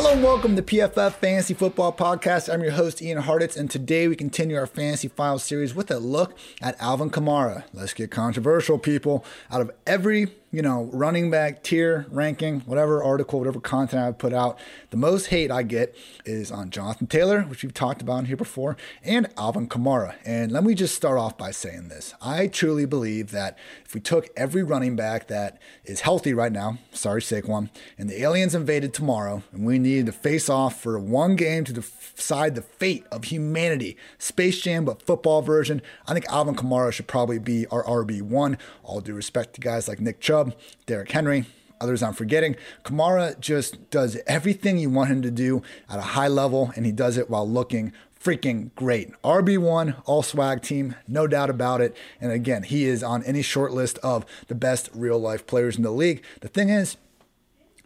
Hello and welcome to PFF Fantasy Football Podcast. I'm your host, Ian Harditz, and today we continue our Fantasy Files series with a look at Alvin Kamara. Let's get controversial, people. Out of every, running back tier, ranking, whatever article, whatever content I've put out, the most hate I get is on Jonathan Taylor, which we've talked about here before, and Alvin Kamara. And let me just start off by saying this. I truly believe that if we took every running back that is healthy right now, sorry, Saquon, and the aliens invaded tomorrow, and we needed to face off for one game to decide the fate of humanity. Space Jam, but football version. I think Alvin Kamara should probably be our RB1. All due respect to guys like Nick Chubb, Derrick Henry, others I'm forgetting. Kamara just does everything you want him to do at a high level, and he does it while looking freaking great. RB1, all swag team, no doubt about it. And again, he is on any short list of the best real-life players in the league. The thing is,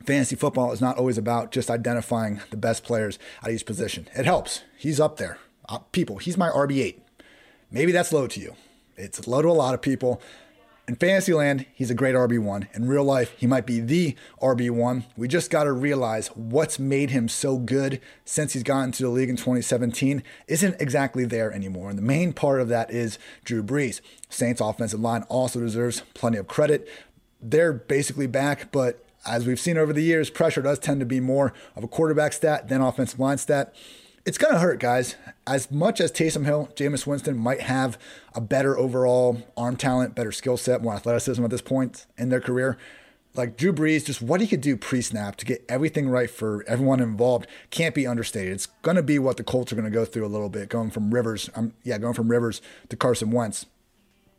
fantasy football is not always about just identifying the best players at each position. It helps. He's up there. People, he's my RB8. Maybe that's low to you. It's low to a lot of people. In fantasy land, he's a great RB1. In real life, he might be the RB1. We just got to realize what's made him so good since he's gotten to the league in 2017 isn't exactly there anymore. And the main part of that is Drew Brees. Saints offensive line also deserves plenty of credit. They're basically back, but as we've seen over the years, pressure does tend to be more of a quarterback stat than offensive line stat. It's going to hurt, guys. As much as Taysom Hill, Jameis Winston might have a better overall arm talent, better skill set, more athleticism at this point in their career, like Drew Brees, just what he could do pre-snap to get everything right for everyone involved can't be understated. It's going to be what the Colts are going to go through a little bit, going from Rivers to Carson Wentz.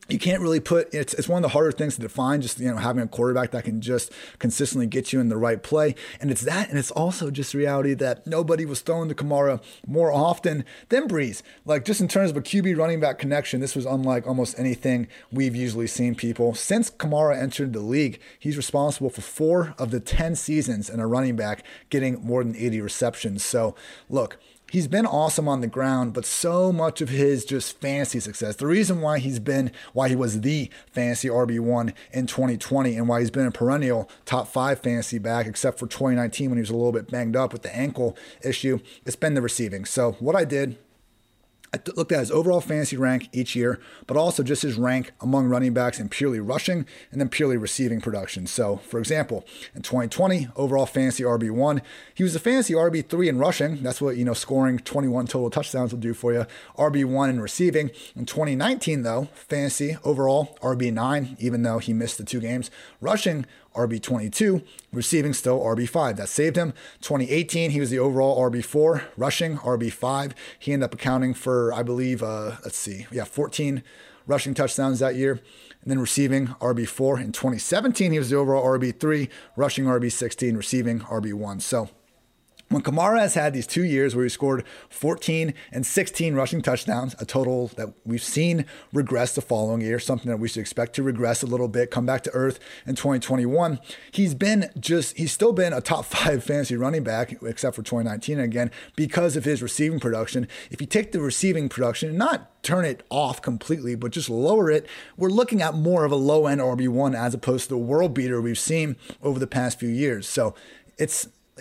You can't really put, it's one of the harder things to define, just, having a quarterback that can just consistently get you in the right play. And it's that, and it's also just the reality that nobody was throwing to Kamara more often than Brees. Like, just in terms of a QB running back connection, this was unlike almost anything we've usually seen, people. Since Kamara entered the league, he's responsible for 4 of the 10 seasons in a running back getting more than 80 receptions. So, look, he's been awesome on the ground, but so much of his just fantasy success, the reason why he was the fantasy RB1 in 2020 and why he's been a perennial top 5 fantasy back, except for 2019 when he was a little bit banged up with the ankle issue, it's been the receiving. So what I did, I looked at his overall fantasy rank each year, but also just his rank among running backs in purely rushing and then purely receiving production. So, for example, in 2020, overall fantasy RB1, he was a fantasy RB3 in rushing. That's what, scoring 21 total touchdowns will do for you. RB1 in receiving. In 2019, though, fantasy overall RB9, even though he missed the 2 games. Rushing RB22, receiving still RB5. That saved him. 2018, he was the overall RB4, rushing RB5. He ended up accounting for, I believe, 14 rushing touchdowns that year. And then receiving RB4. In 2017, he was the overall RB3, rushing RB16, receiving RB1. So when Kamara has had these 2 years where he scored 14 and 16 rushing touchdowns, a total that we've seen regress the following year, something that we should expect to regress a little bit, come back to earth in 2021, he's still been a top 5 fantasy running back, except for 2019 again, because of his receiving production. If you take the receiving production and not turn it off completely, but just lower it, we're looking at more of a low-end RB1 as opposed to the world beater we've seen over the past few years. So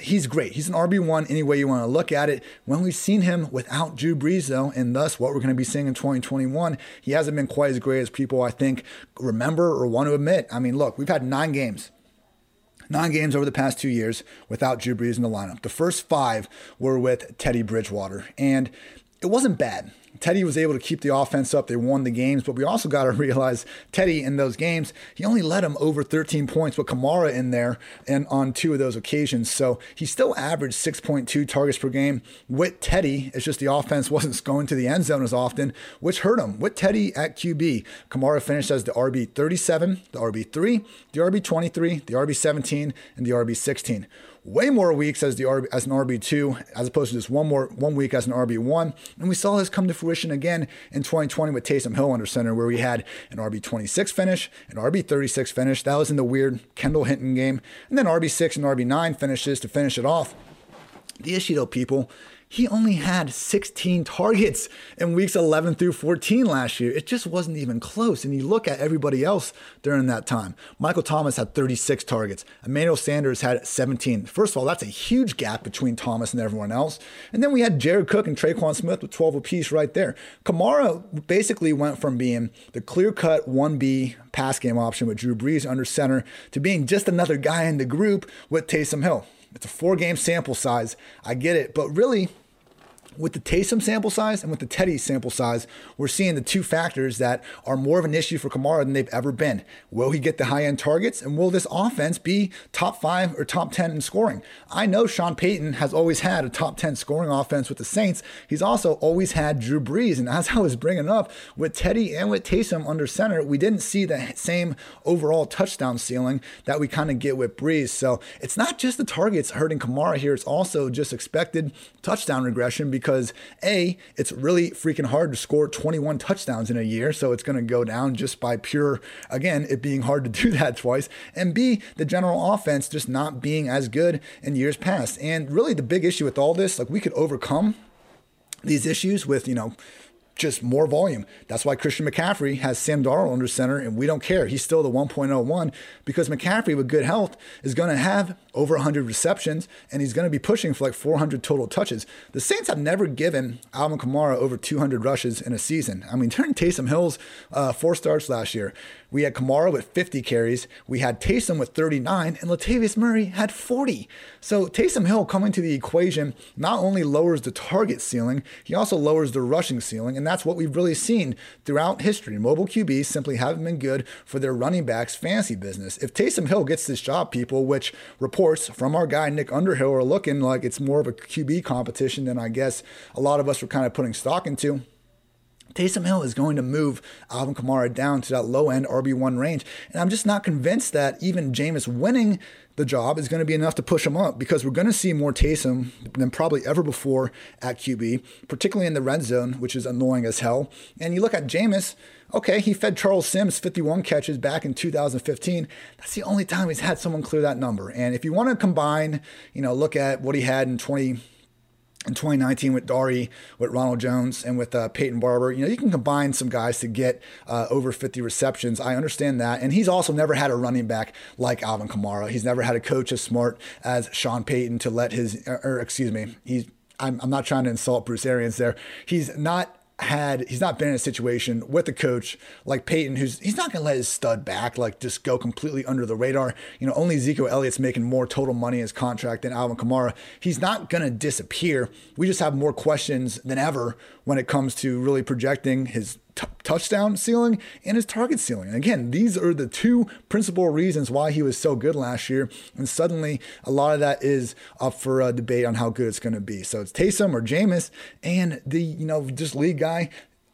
he's great. He's an RB1 any way you want to look at it. When we've seen him without Drew Brees, though, and thus what we're going to be seeing in 2021, he hasn't been quite as great as people, I think, remember or want to admit. I mean, look, we've had 9 games over the past 2 years without Drew Brees in the lineup. The first 5 were with Teddy Bridgewater, and it wasn't bad. Teddy was able to keep the offense up. They won the games, but we also got to realize Teddy in those games, he only led him over 13 points with Kamara in there and on 2 of those occasions. So he still averaged 6.2 targets per game with Teddy. It's just the offense wasn't going to the end zone as often, which hurt him. With Teddy at QB, Kamara finished as the RB37, the RB3, the RB23, the RB17, and the RB16. Way more weeks as an RB2 as opposed to just one week as an RB1. And we saw this come to fruition again in 2020 with Taysom Hill under center, where we had an RB26 finish, an RB36 finish. That was in the weird Kendall Hinton game. And then RB6 and RB9 finishes to finish it off. The issue, though, people, He only had 16 targets in weeks 11 through 14 last year. It just wasn't even close. And you look at everybody else during that time. Michael Thomas had 36 targets. Emmanuel Sanders had 17. First of all, that's a huge gap between Thomas and everyone else. And then we had Jared Cook and Traquan Smith with 12 apiece right there. Kamara basically went from being the clear-cut 1B pass game option with Drew Brees under center to being just another guy in the group with Taysom Hill. It's a 4-game sample size. I get it. But really, with the Taysom sample size and with the Teddy sample size, we're seeing the two factors that are more of an issue for Kamara than they've ever been. Will he get the high-end targets? And will this offense be top 5 or top 10 in scoring? I know Sean Payton has always had a top 10 scoring offense with the Saints. He's also always had Drew Brees. And as I was bringing up, with Teddy and with Taysom under center, we didn't see the same overall touchdown ceiling that we kind of get with Brees. So it's not just the targets hurting Kamara here. It's also just expected touchdown regression because A, it's really freaking hard to score 21 touchdowns in a year. So it's going to go down just by pure, again, it being hard to do that twice. And B, the general offense just not being as good in years past. And really the big issue with all this, like we could overcome these issues with, just more volume. That's why Christian McCaffrey has Sam Darnold under center, and we don't care. He's still the 1.01 because McCaffrey with good health is going to have over 100 receptions, and he's going to be pushing for like 400 total touches. The Saints have never given Alvin Kamara over 200 rushes in a season. I mean, during Taysom Hill's 4 starts last year, we had Kamara with 50 carries, we had Taysom with 39, and Latavius Murray had 40. So Taysom Hill coming to the equation not only lowers the target ceiling, he also lowers the rushing ceiling. And that's what we've really seen throughout history. Mobile QBs simply haven't been good for their running backs' fantasy business. If Taysom Hill gets this job, people, which reports from our guy Nick Underhill are looking like it's more of a QB competition than I guess a lot of us were kind of putting stock into, Taysom Hill is going to move Alvin Kamara down to that low-end RB1 range. And I'm just not convinced that even Jameis winning the job is going to be enough to push him up, because we're going to see more Taysom than probably ever before at QB, particularly in the red zone, which is annoying as hell. And you look at Jameis, okay, he fed Charles Sims 51 catches back in 2015. That's the only time he's had someone clear that number. And if you want to combine, look at what he had in 2019 with Dari, with Ronald Jones, and with Payton Barber, you can combine some guys to get over 50 receptions. I understand that. And he's also never had a running back like Alvin Kamara. He's never had a coach as smart as Sean Payton to let his, I'm not trying to insult Bruce Arians there. He's not been in a situation with a coach like Payton, he's not going to let his stud back just go completely under the radar. Only Ezekiel Elliott's making more total money in his contract than Alvin Kamara. He's not going to disappear. We just have more questions than ever when it comes to really projecting his touchdown ceiling and his target ceiling. And again, these are the two principal reasons why he was so good last year. And suddenly a lot of that is up for a debate on how good it's going to be. So it's Taysom or Jameis, and the, just league guy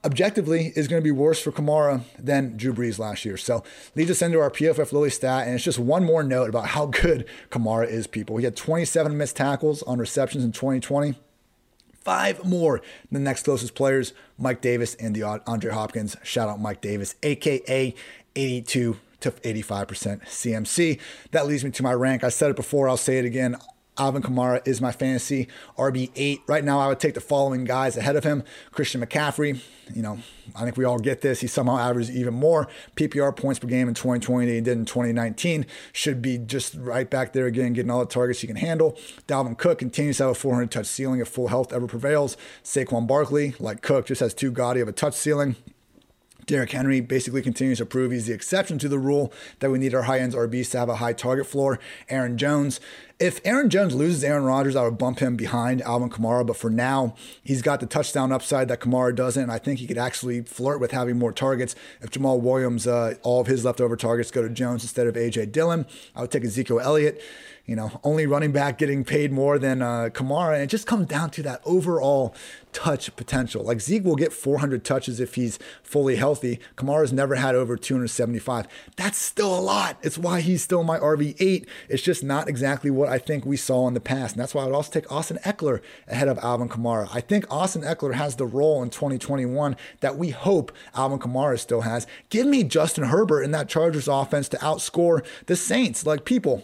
objectively is going to be worse for Kamara than Drew Brees last year. So leads us into our PFF Lily stat. And it's just one more note about how good Kamara is, people. He had 27 missed tackles on receptions in 2020. 5 more than the next closest players, Mike Davis and Andre Hopkins. Shout out Mike Davis, a.k.a. 82 to 85% CMC. That leads me to my rank. I said it before, I'll say it again. Alvin Kamara is my fantasy RB8. Right now, I would take the following guys ahead of him. Christian McCaffrey, I think we all get this. He somehow averaged even more PPR points per game in 2020 than he did in 2019. Should be just right back there again, getting all the targets he can handle. Dalvin Cook continues to have a 400-touch ceiling if full health ever prevails. Saquon Barkley, like Cook, just has too gaudy of a touch ceiling. Derrick Henry basically continues to prove he's the exception to the rule that we need our high-end RBs to have a high target floor. Aaron Jones. If Aaron Jones loses Aaron Rodgers, I would bump him behind Alvin Kamara. But for now, he's got the touchdown upside that Kamara doesn't. And I think he could actually flirt with having more targets. If Jamal Williams, all of his leftover targets go to Jones instead of A.J. Dillon, I would take Ezekiel Elliott. Only running back getting paid more than Kamara. And it just comes down to that overall touch potential. Like Zeke will get 400 touches if he's fully healthy. Kamara's never had over 275. That's still a lot. It's why he's still my RB8. It's just not exactly what I think we saw in the past. And that's why I would also take Austin Ekeler ahead of Alvin Kamara. I think Austin Ekeler has the role in 2021 that we hope Alvin Kamara still has. Give me Justin Herbert in that Chargers offense to outscore the Saints. People,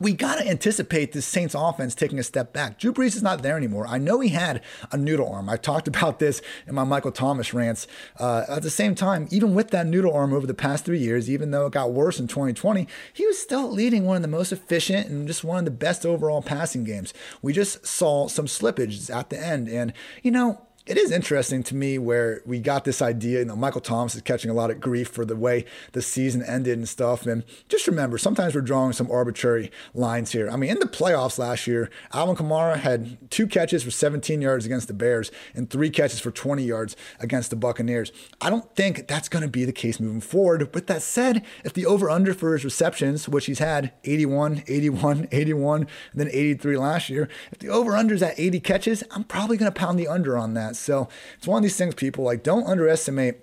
we got to anticipate this Saints offense taking a step back. Drew Brees is not there anymore. I know he had a noodle arm. I talked about this in my Michael Thomas rants. At the same time, even with that noodle arm over the past 3 years, even though it got worse in 2020, he was still leading one of the most efficient and just one of the best overall passing games. We just saw some slippages at the end. And, you know, it is interesting to me where we got this idea, you know, Michael Thomas is catching a lot of grief for the way the season ended and stuff. And just remember, sometimes we're drawing some arbitrary lines here. I mean, in the playoffs last year, Alvin Kamara had 2 catches for 17 yards against the Bears and 3 catches for 20 yards against the Buccaneers. I don't think that's going to be the case moving forward. With that said, if the over-under for his receptions, which he's had 81, 81, 81, and then 83 last year, if the over-under is at 80 catches, I'm probably going to pound the under on that. So it's one of these things, people, like, don't underestimate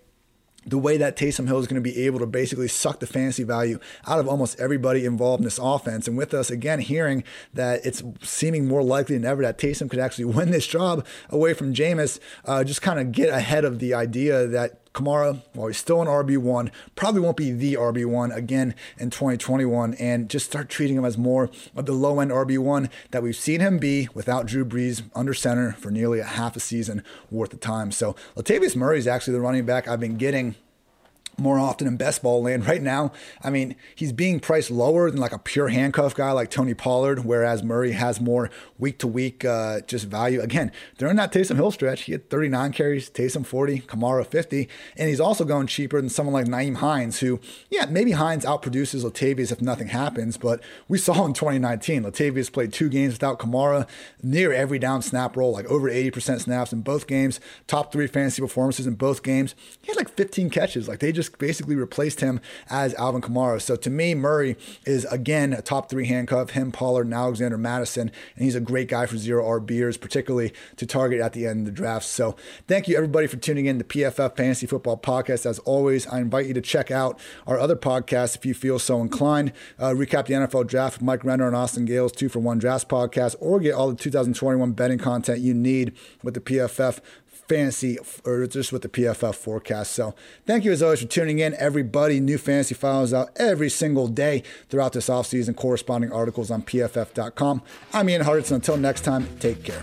the way that Taysom Hill is going to be able to basically suck the fantasy value out of almost everybody involved in this offense. And with us, again, hearing that it's seeming more likely than ever that Taysom could actually win this job away from Jameis, just kind of get ahead of the idea that Kamara, while he's still an RB1, probably won't be the RB1 again in 2021, and just start treating him as more of the low-end RB1 that we've seen him be without Drew Brees under center for nearly a half a season worth of time. So Latavius Murray is actually the running back I've been getting more often in best ball land right now. I mean, he's being priced lower than like a pure handcuff guy like Tony Pollard, whereas Murray has more week-to-week just value. Again, during that Taysom Hill stretch, he had 39 carries, Taysom 40, Kamara 50, and he's also going cheaper than someone like Nyheim Hines, who, yeah, maybe Hines outproduces Latavius if nothing happens, but we saw in 2019, Latavius played 2 games without Kamara, near every down snap roll, like over 80% snaps in both games, top 3 fantasy performances in both games. He had like 15 catches. Like, they just basically replaced him as Alvin Kamara. So to me, Murray is, again, a top 3 handcuff, him, Pollard, and Alexander Madison, and he's a great guy for zero RBers, particularly to target at the end of the draft. So thank you, everybody, for tuning in to PFF Fantasy Football Podcast. As always, I invite you to check out our other podcasts if you feel so inclined. Recap the NFL Draft with Mike Renner and Austin Gale's 2-for-1 Drafts podcast, or get all the 2021 betting content you need with the PFF Fantasy, or just with the PFF forecast. So thank you as always for tuning in, everybody. New fantasy files out every single day throughout this offseason, corresponding articles on pff.com. I'm Ian Hardison. Until next time, take care.